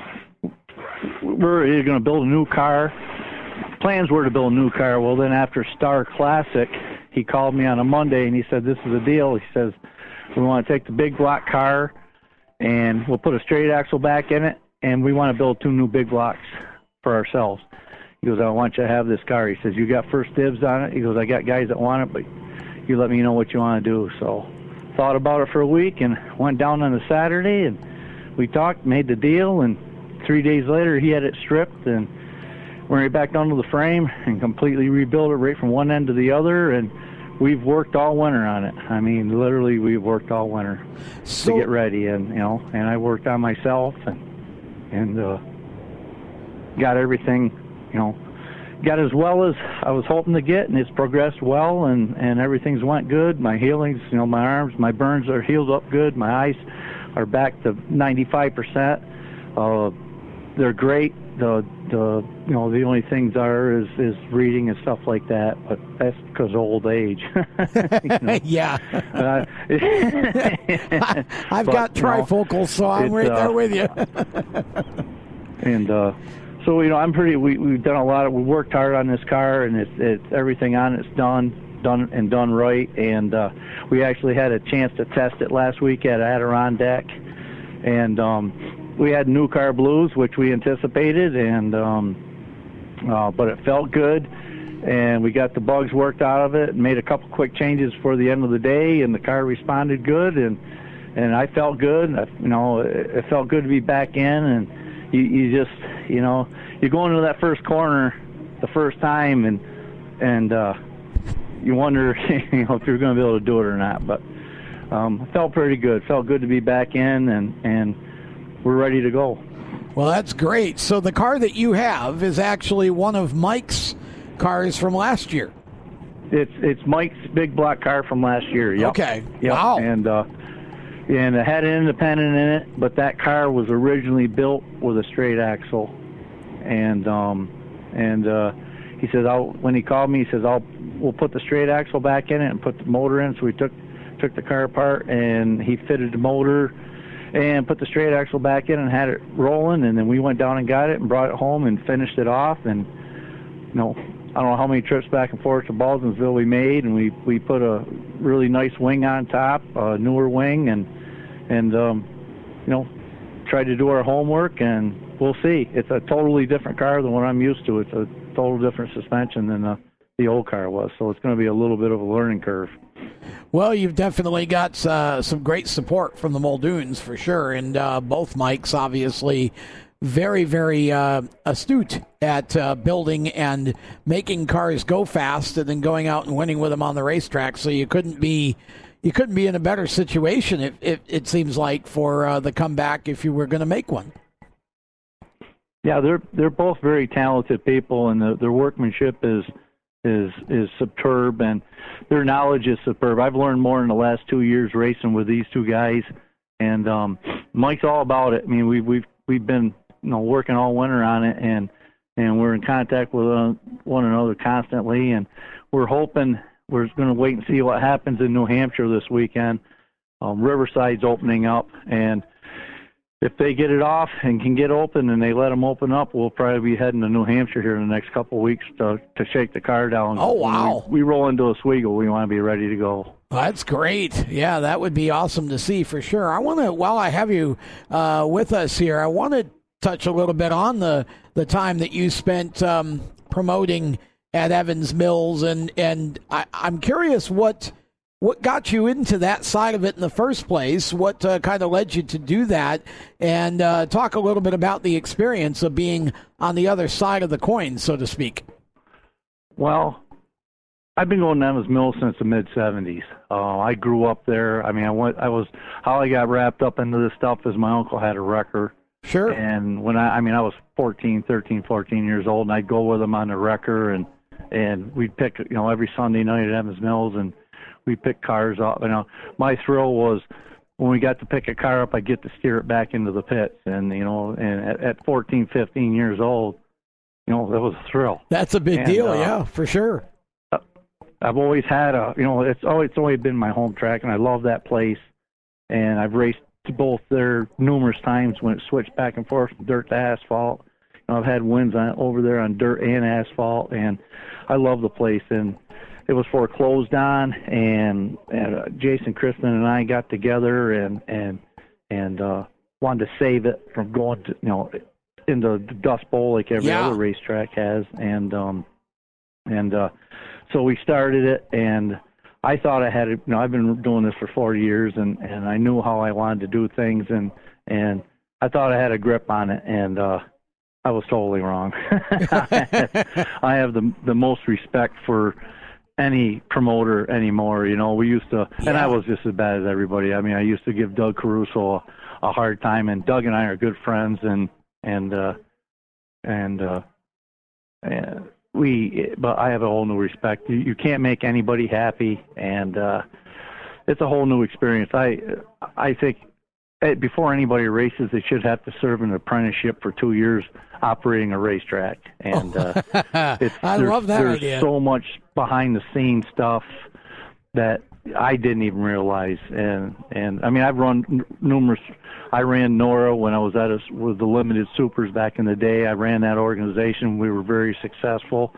we're either going to build a new car. Plans were to build a new car. Well, then after Star Classic, he called me on a Monday, and he said, this is the deal. He says, we want to take the big block car, and we'll put a straight axle back in it, and we want to build two new big blocks for ourselves. He goes, I want you to have this car. He says, you got first dibs on it? He goes, I got guys that want it, but you let me know what you want to do. So thought about it for a week and went down on a Saturday, and we talked, made the deal, and three days later he had it stripped, and went right back down to the frame and completely rebuilt it right from one end to the other, and we've worked all winter on it. I mean, literally, we've worked all winter so, to get ready, and you know, and I worked on myself, and and uh, got everything, you know, got as well as I was hoping to get, and it's progressed well, and and everything's went good. My healings, you know, my arms, my burns are healed up good. My eyes are back to ninety-five percent. Uh, they're great. The the you know the only things are is, is reading and stuff like that, but that's because old age. Yeah, uh, I, I've but, got trifocals, you know, so I'm right uh, there with you. and uh, so you know, I'm pretty. We we've done a lot. Of, we worked hard on this car, and it's it's everything on it's done. done and done right. And uh, we actually had a chance to test it last week at Adirondack, and um, we had new car blues, which we anticipated, and um, uh, but it felt good. And we got the bugs worked out of it and made a couple quick changes for the end of the day, and the car responded good, and and I felt good. I, you know, it, it felt good to be back in, and you, you just, you know, you go into that first corner the first time, and and uh, you wonder, you know, if you're going to be able to do it or not. But um, it felt pretty good. It felt good to be back in, and and we're ready to go. Well, that's great. So the car that you have is actually one of Mike's cars from last year. It's it's Mike's big block car from last year. Yep. Okay. Yep. Wow. And uh, and it had an independent in it, but that car was originally built with a straight axle. And um and uh, he says, I'll, when he called me, he says, I'll we'll put the straight axle back in it and put the motor in. So we took took the car apart, and he fitted the motor and put the straight axle back in and had it rolling. And then we went down and got it and brought it home and finished it off. And you know, I don't know how many trips back and forth to Baldwinsville we made, and we, we put a really nice wing on top, a newer wing, and, and um, you know, tried to do our homework, and we'll see. It's a totally different car than what I'm used to. It's a total different suspension than the, the old car was, so it's going to be a little bit of a learning curve. Well, you've definitely got uh, some great support from the Muldoons, for sure, and uh, both Mikes, obviously, very, very uh, astute at uh, building and making cars go fast, and then going out and winning with them on the racetrack. So you couldn't be, you couldn't be in a better situation. It it, it seems like for uh, the comeback, if you were going to make one. Yeah, they're they're both very talented people, and the, their workmanship is is is superb, and their knowledge is superb. I've learned more in the last two years racing with these two guys, and um, Mike's all about it. I mean, we we've we've been, you know, working all winter on it, and and we're in contact with uh, one another constantly, and we're hoping, we're going to wait and see what happens in New Hampshire this weekend. Um, Riverside's opening up, and if they get it off and can get open and they let them open up, we'll probably be heading to New Hampshire here in the next couple of weeks to to shake the car down. Oh, wow. When we, we roll into Oswego, we want to be ready to go. Well, that's great. Yeah, that would be awesome to see for sure. I want to, while I have you uh, with us here, I want to touch a little bit on the, the time that you spent um, promoting at Evans Mills, and, and I, I'm curious what what got you into that side of it in the first place, what uh, kind of led you to do that, and uh, talk a little bit about the experience of being on the other side of the coin, so to speak. Well, I've been going to Evans Mills since the mid seventies. Uh, I grew up there. I mean, I went. I was how I got wrapped up into this stuff is my uncle had a wrecker. Sure. And when I, I mean, I was fourteen, thirteen, fourteen years old, and I'd go with him on the wrecker, and and we'd pick, you know, every Sunday night at Evans Mills, and we picked cars up. You know, my thrill was when we got to pick a car up, I'd get to steer it back into the pits, and you know, and at, at fourteen, fifteen years old, you know, that was a thrill. That's a big and, deal, uh, yeah, for sure. I've always had a, you know, it's always, it's always been my home track, and I love that place. And I've raced both there numerous times when it switched back and forth from dirt to asphalt. You know, I've had wins on, over there on dirt and asphalt, and I love the place. And it was foreclosed on, and, and uh, Jason Christman and I got together and and and uh, wanted to save it from going to, you know, into the Dust Bowl like every yeah. other racetrack has, and um and uh. So we started it, and I thought I had, you know, I've been doing this for four years, and, and I knew how I wanted to do things, and, and I thought I had a grip on it, and uh, I was totally wrong. I have the the most respect for any promoter anymore, you know. We used to, yeah. and I was just as bad as everybody. I mean, I used to give Doug Caruso a, a hard time, and Doug and I are good friends, and and uh, and uh, and. We, but I have a whole new respect. You, you can't make anybody happy, and uh, it's a whole new experience. I, I think before anybody races, they should have to serve an apprenticeship for two years operating a racetrack. And uh, it's, I love that there's idea. So much behind the scenes stuff that I didn't even realize. And and I mean, I've run n- numerous. I ran Nora when I was at a, with the Limited Supers back in the day. I ran that organization. We were very successful.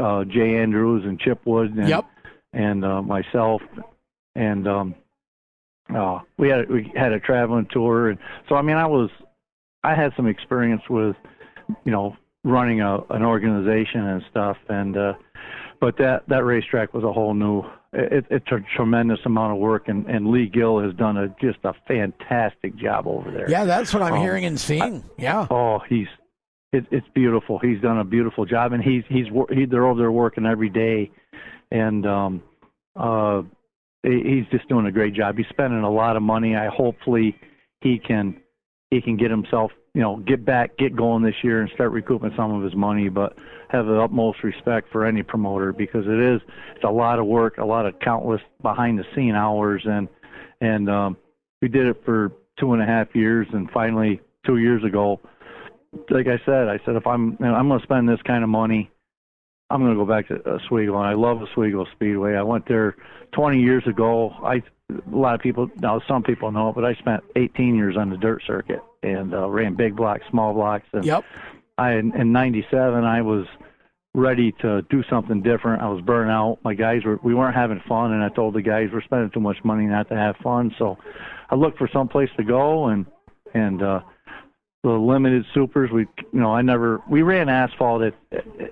Uh, Jay Andrews and Chip Wood and, yep. and uh, myself, and um, uh, we had we had a traveling tour. And so I mean, I was I had some experience with, you know, running a an organization and stuff, and uh, but that that racetrack was a whole new. It, it's a tremendous amount of work, and, and Lee Gill has done a, just a fantastic job over there. Yeah, that's what I'm um, hearing and seeing. I, yeah. Oh, he's it, it's beautiful. He's done a beautiful job, and he's he's he, they're over there working every day, and um, uh, he's just doing a great job. He's spending a lot of money. I hopefully he can he can get himself, you know, get back, get going this year, and start recouping some of his money. But have the utmost respect for any promoter, because it is it's a lot of work, a lot of countless behind the scene hours, and and um, we did it for two and a half years, and finally two years ago, like I said, I said if I'm you know, I'm going to spend this kind of money, I'm going to go back to Oswego, and I love Oswego Speedway. I went there twenty years ago. I a lot of people now, some people know it, but I spent eighteen years on the dirt circuit. And uh, ran big blocks, small blocks, and yep. I in ninety-seven I was ready to do something different. I was burnt out. My guys were we weren't having fun, and I told the guys we're spending too much money not to have fun. So I looked for some place to go, and and uh, the limited supers. We you know I never we ran asphalt at,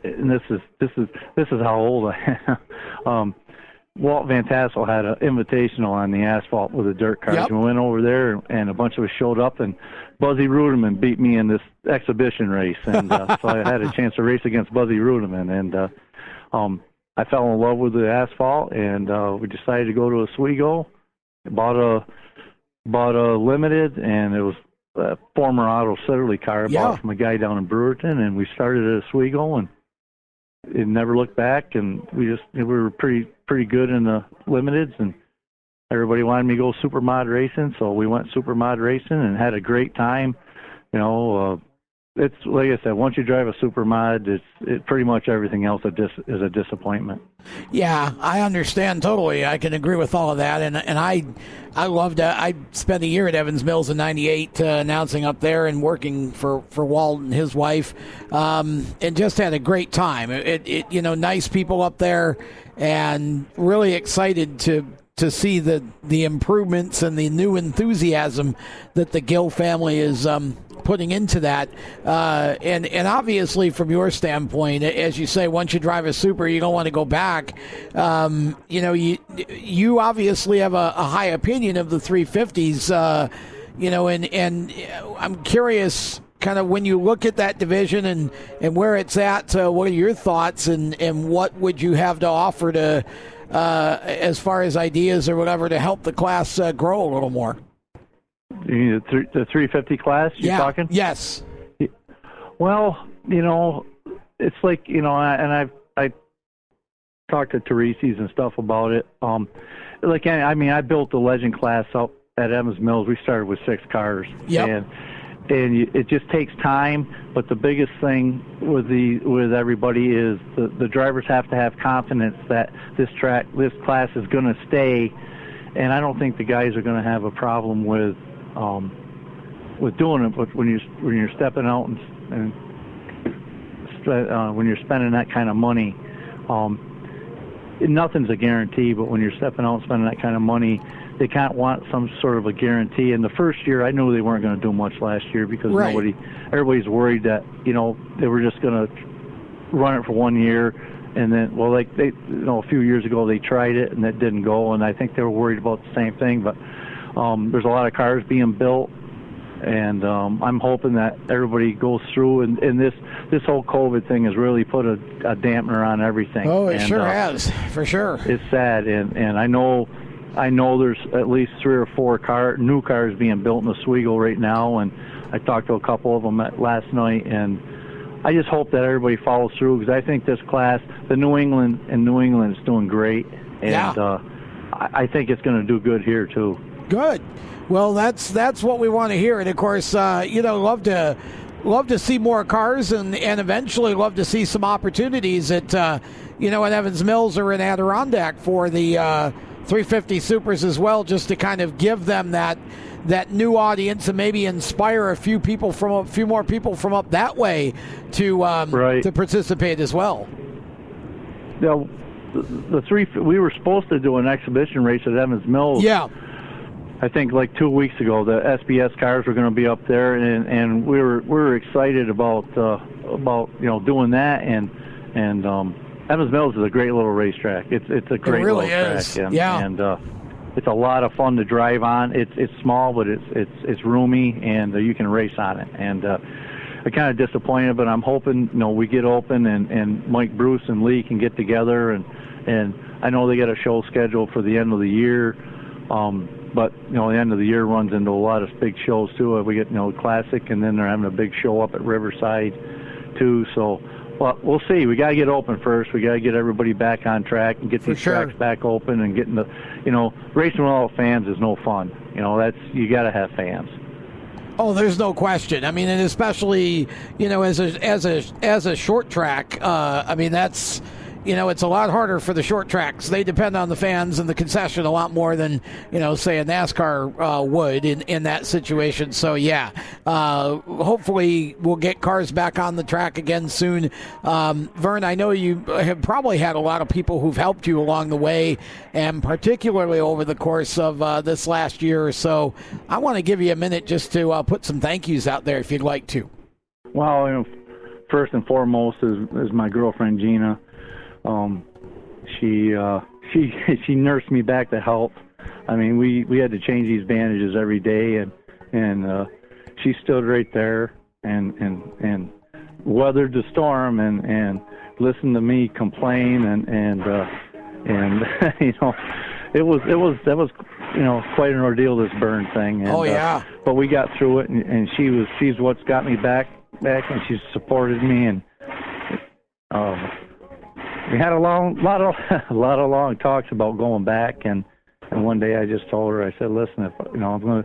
and this is this is this is how old I am. um, Walt Van Tassel had an invitational on the asphalt with a dirt car. Yep. And we went over there, and a bunch of us showed up, and Buzzy Ruderman beat me in this exhibition race. And uh, so I had a chance to race against Buzzy Ruderman. And uh, um, I fell in love with the asphalt, and uh, we decided to go to Oswego. Bought a, bought a limited, and it was a former Otto Sitterly car. I yeah. bought it from a guy down in Brewerton, and we started at Oswego, and it never looked back, and we just we were pretty pretty good in the limiteds, and everybody wanted me to go super mod racing, so we went super mod racing and had a great time. You know, uh, it's like I said, once you drive a super mod, it's it pretty much everything else a dis, is a disappointment. Yeah, I understand totally. I can agree with all of that, and and I I loved. Uh, I spent a year at Evans Mills in ninety-eight uh, announcing up there and working for, for Walt and his wife, um, and just had a great time. It, it you know nice people up there, and really excited to. to see the, the improvements and the new enthusiasm that the Gill family is um, putting into that. Uh, and, and obviously from your standpoint, as you say, once you drive a super, you don't want to go back. Um, you know, you, you obviously have a, a high opinion of the three fifties, uh, you know, and, and I'm curious kind of when you look at that division and, and where it's at, uh, what are your thoughts and, and what would you have to offer to, Uh, as far as ideas or whatever to help the class uh, grow a little more? The, th- the three fifty class you're yeah. talking? Yes. Well, you know, it's like, you know, and I've I talked to Teresi's and stuff about it. Um, like, I, I mean, I built the legend class up at Evans Mills. We started with six cars. Yep. And, and you, it just takes time, but the biggest thing with the with everybody is the, the drivers have to have confidence that this track, this class is going to stay, and I don't think the guys are going to have a problem with um, with doing it. But when you when you're stepping out and, and uh, when you're spending that kind of money, um, nothing's a guarantee. But when you're stepping out and spending that kind of money, they can't want some sort of a guarantee. And the first year, I knew they weren't going to do much last year because right. nobody, everybody's worried that, you know, they were just going to run it for one year. And then, well, like, they, you know, a few years ago they tried it and it didn't go. And I think they were worried about the same thing. But um, there's a lot of cars being built. And um, I'm hoping that everybody goes through. And, and this, this whole COVID thing has really put a, a dampener on everything. Oh, it and, sure uh, has, for sure. It's sad. And, and I know... I know there's at least three or four car new cars being built in Oswego right now, and I talked to a couple of them at, last night, and I just hope that everybody follows through because I think this class, the New England and New England is doing great, and yeah. uh, I, I think it's going to do good here too. Good. Well, that's that's what we want to hear, and of course, uh, you know, love to. Love to see more cars and, and eventually love to see some opportunities at, uh, you know, at Evans Mills or in Adirondack for the uh, three fifty Supers as well, just to kind of give them that that new audience and maybe inspire a few people from a few more people from up that way to um, right. to participate as well. Now, the three we were supposed to do an exhibition race at Evans Mills. Yeah. I think like two weeks ago, the S B S cars were going to be up there, and, and we were we were excited about uh, about you know doing that, and and um, Evans Mills is a great little racetrack. It's it's a great it really little is. track, and, yeah, and uh, it's a lot of fun to drive on. It's it's small, but it's it's it's roomy, and uh, you can race on it. And uh, I'm kind of disappointed, but I'm hoping you know we get open, and, and Mike Bruce and Lee can get together, and and I know they got a show scheduled for the end of the year. Um, But, you know, the end of the year runs into a lot of big shows, too. We get, you know, Classic, and then they're having a big show up at Riverside, too. So, well, we'll see. We got to get open first. We got to get everybody back on track and get these sure. tracks back open and getting the, you know, racing without fans is no fun. You know, that's, you got to have fans. Oh, there's no question. I mean, and especially, you know, as a, as a, as a short track, uh, I mean, that's, you know, it's a lot harder for the short tracks. They depend on the fans and the concession a lot more than, you know, say a NASCAR uh, would in, in that situation. So, yeah, uh, hopefully we'll get cars back on the track again soon. Um, Vern, I know you have probably had a lot of people who've helped you along the way, and particularly over the course of uh, this last year or so. I want to give you a minute just to uh, put some thank yous out there if you'd like to. Well, you know, first and foremost is, is my girlfriend, Gina. Um, she, uh, she, she nursed me back to health. I mean, we, we had to change these bandages every day, and, and, uh, she stood right there and, and, and weathered the storm and, and listened to me complain. And, and, uh, and, you know, it was, it was, that was, you know, quite an ordeal, this burn thing. And, oh yeah. Uh, but we got through it, and, and she was, she's what's got me back, back, and she supported me, and, um, we had a long, lot of, a lot of long talks about going back, and, and one day I just told her, I said, listen, if, you know, I'm gonna,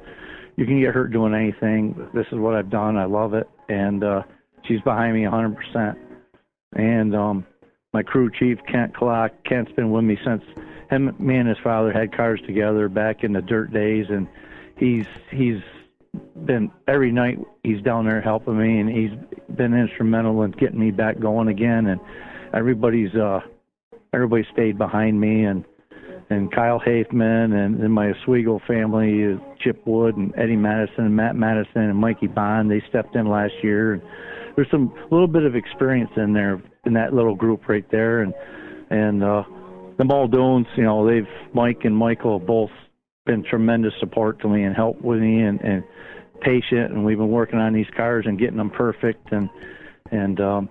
you can get hurt doing anything. This is what I've done. I love it, and uh, she's behind me one hundred percent. And um, my crew chief, Kent Clark, Kent's been with me since him, me and his father had cars together back in the dirt days, and he's he's been every night he's down there helping me, and he's been instrumental in getting me back going again, and. Everybody's uh, everybody stayed behind me, and and Kyle Hafman, and, and my Oswego family, Chip Wood and Eddie Madison and Matt Madison and Mikey Bond. They stepped in last year. And there's some little bit of experience in there in that little group right there, and and uh, the Muldoons. You know, they've Mike and Michael have both been tremendous support to me and help with me, and, and patient. And we've been working on these cars and getting them perfect, and and. Um,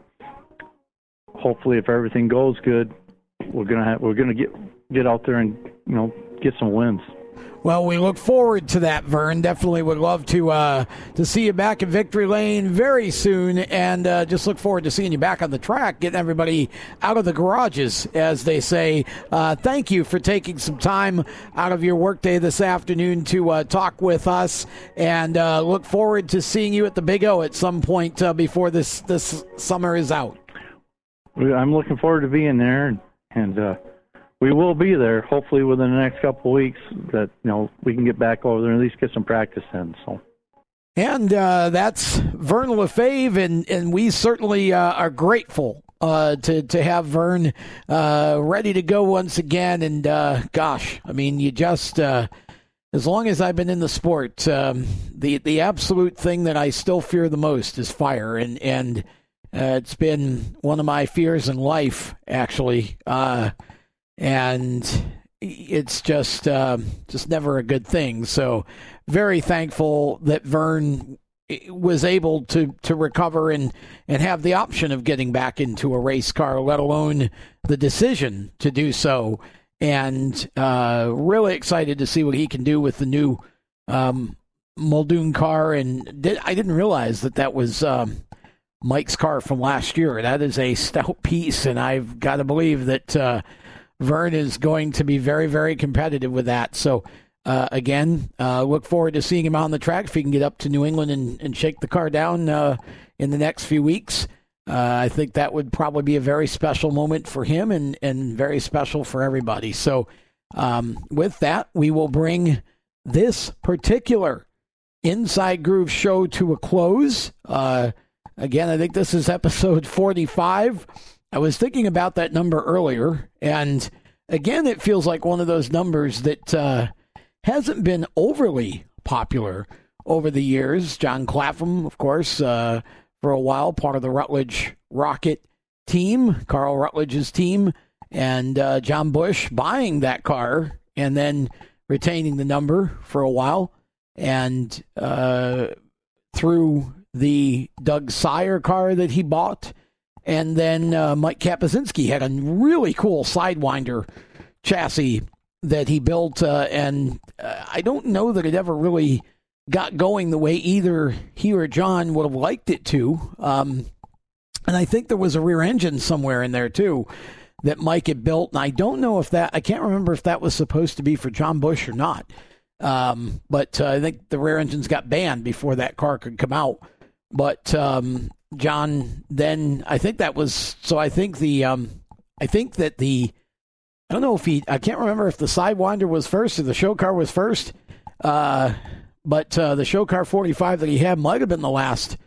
Hopefully, if everything goes good, we're gonna have, we're gonna get get out there and you know get some wins. Well, we look forward to that, Vern. Definitely would love to uh, to see you back in Victory Lane very soon, and uh, just look forward to seeing you back on the track, getting everybody out of the garages, as they say. Uh, thank you for taking some time out of your workday this afternoon to uh, talk with us, and uh, look forward to seeing you at the Big O at some point uh, before this this summer is out. I'm looking forward to being there, and, and uh, we will be there hopefully within the next couple of weeks that, you know, we can get back over there and at least get some practice in. So. And uh, that's Vern LaFave, and, and we certainly uh, are grateful uh, to, to have Vern uh, ready to go once again. And, uh, gosh, I mean, you just... Uh, As long as I've been in the sport, um, the, the absolute thing that I still fear the most is fire, and... and Uh, it's been one of my fears in life, actually, uh, and it's just uh, just never a good thing. So very thankful that Vern was able to, to recover and, and have the option of getting back into a race car, let alone the decision to do so. And uh, really excited to see what he can do with the new um, Muldoon car. And did, I didn't realize that that was... Um, Mike's car from last year. That is a stout piece, and I've got to believe that uh, Vern is going to be very, very competitive with that. So, uh, again, uh, look forward to seeing him on the track. If he can get up to New England and, and shake the car down uh, in the next few weeks, uh, I think that would probably be a very special moment for him, and, and very special for everybody. So, um, with that, we will bring this particular Inside Groove show to a close. Uh, Again, I think this is episode forty-five I was thinking about that number earlier, and again, it feels like one of those numbers that uh, hasn't been overly popular over the years. John Clapham, of course, uh, for a while, part of the Rutledge Rocket team, Carl Rutledge's team, and uh, John Bush buying that car and then retaining the number for a while. And uh, through the Doug Sire car that he bought. And then uh, Mike Kapuscinski had a really cool Sidewinder chassis that he built. Uh, and uh, I don't know that it ever really got going the way either he or John would have liked it to. Um, and I think there was a rear engine somewhere in there, too, that Mike had built. And I don't know if that, I can't remember if that was supposed to be for John Bush or not. Um, but uh, I think the rear engines got banned before that car could come out. But um, John, then I think that was so. I think the um, I think that the I don't know if he I can't remember if the Sidewinder was first or the show car was first. Uh, but uh, the show car forty-five that he had might have been the last. It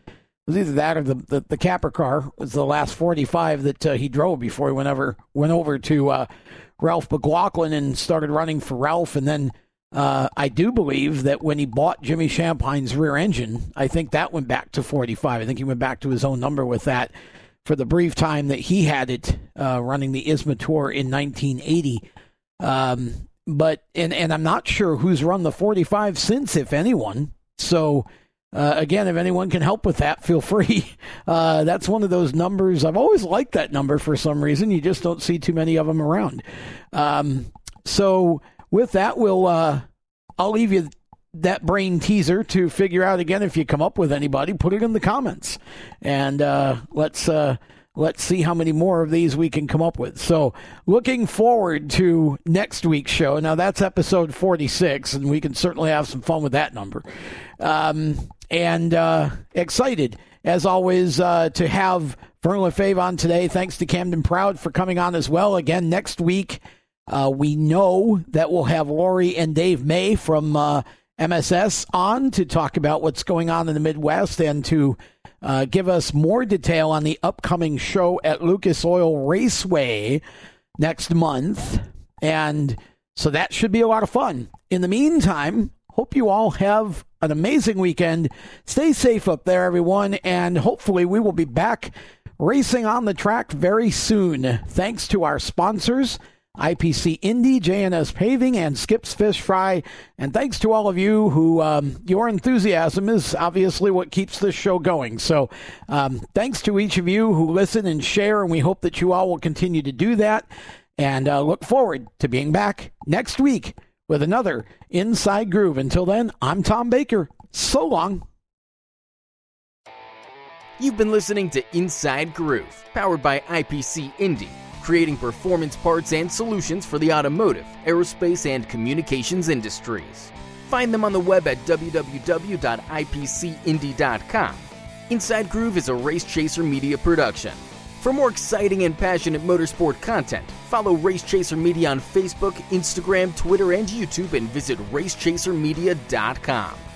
was either that or the the, the Capper car was the last forty-five that uh, he drove before he went over went over to uh, Ralph McLaughlin and started running for Ralph, and then. Uh, I do believe that when he bought Jimmy Champagne's rear engine, I think that went back to forty-five. I think he went back to his own number with that for the brief time that he had it uh, running the I S M A Tour in nineteen eighty. Um, but and, and I'm not sure who's run the forty-five since, if anyone. So, uh, again, if anyone can help with that, feel free. Uh, that's one of those numbers. I've always liked that number for some reason. You just don't see too many of them around. Um, so... With that, we'll uh, I'll leave you that brain teaser to figure out again. If you come up with anybody, put it in the comments, and uh, let's uh, let's see how many more of these we can come up with. So, looking forward to next week's show. Now that's episode forty-six, and we can certainly have some fun with that number. Um, and uh, excited as always uh, to have Vern LaFave on today. Thanks to Camden Proud for coming on as well. Again next week. Uh, we know that we'll have Lori and Dave May from uh, M S S on to talk about what's going on in the Midwest and to uh, give us more detail on the upcoming show at Lucas Oil Raceway next month. And so that should be a lot of fun. In the meantime, hope you all have an amazing weekend. Stay safe up there, everyone, and hopefully we will be back racing on the track very soon. Thanks to our sponsors, I P C Indy, J and S Paving, and Skip's Fish Fry. And thanks to all of you who, um, your enthusiasm is obviously what keeps this show going. So um, thanks to each of you who listen and share, and we hope that you all will continue to do that. And uh, look forward to being back next week with another Inside Groove. Until then, I'm Tom Baker. So long. You've been listening to Inside Groove, powered by I P C Indy. Creating performance parts and solutions for the automotive, aerospace, and communications industries. Find them on the web at w w w dot i p c indy dot com. Inside Groove is a Race Chaser Media production. For more exciting and passionate motorsport content, follow Race Chaser Media on Facebook, Instagram, Twitter, and YouTube, and visit race chaser media dot com.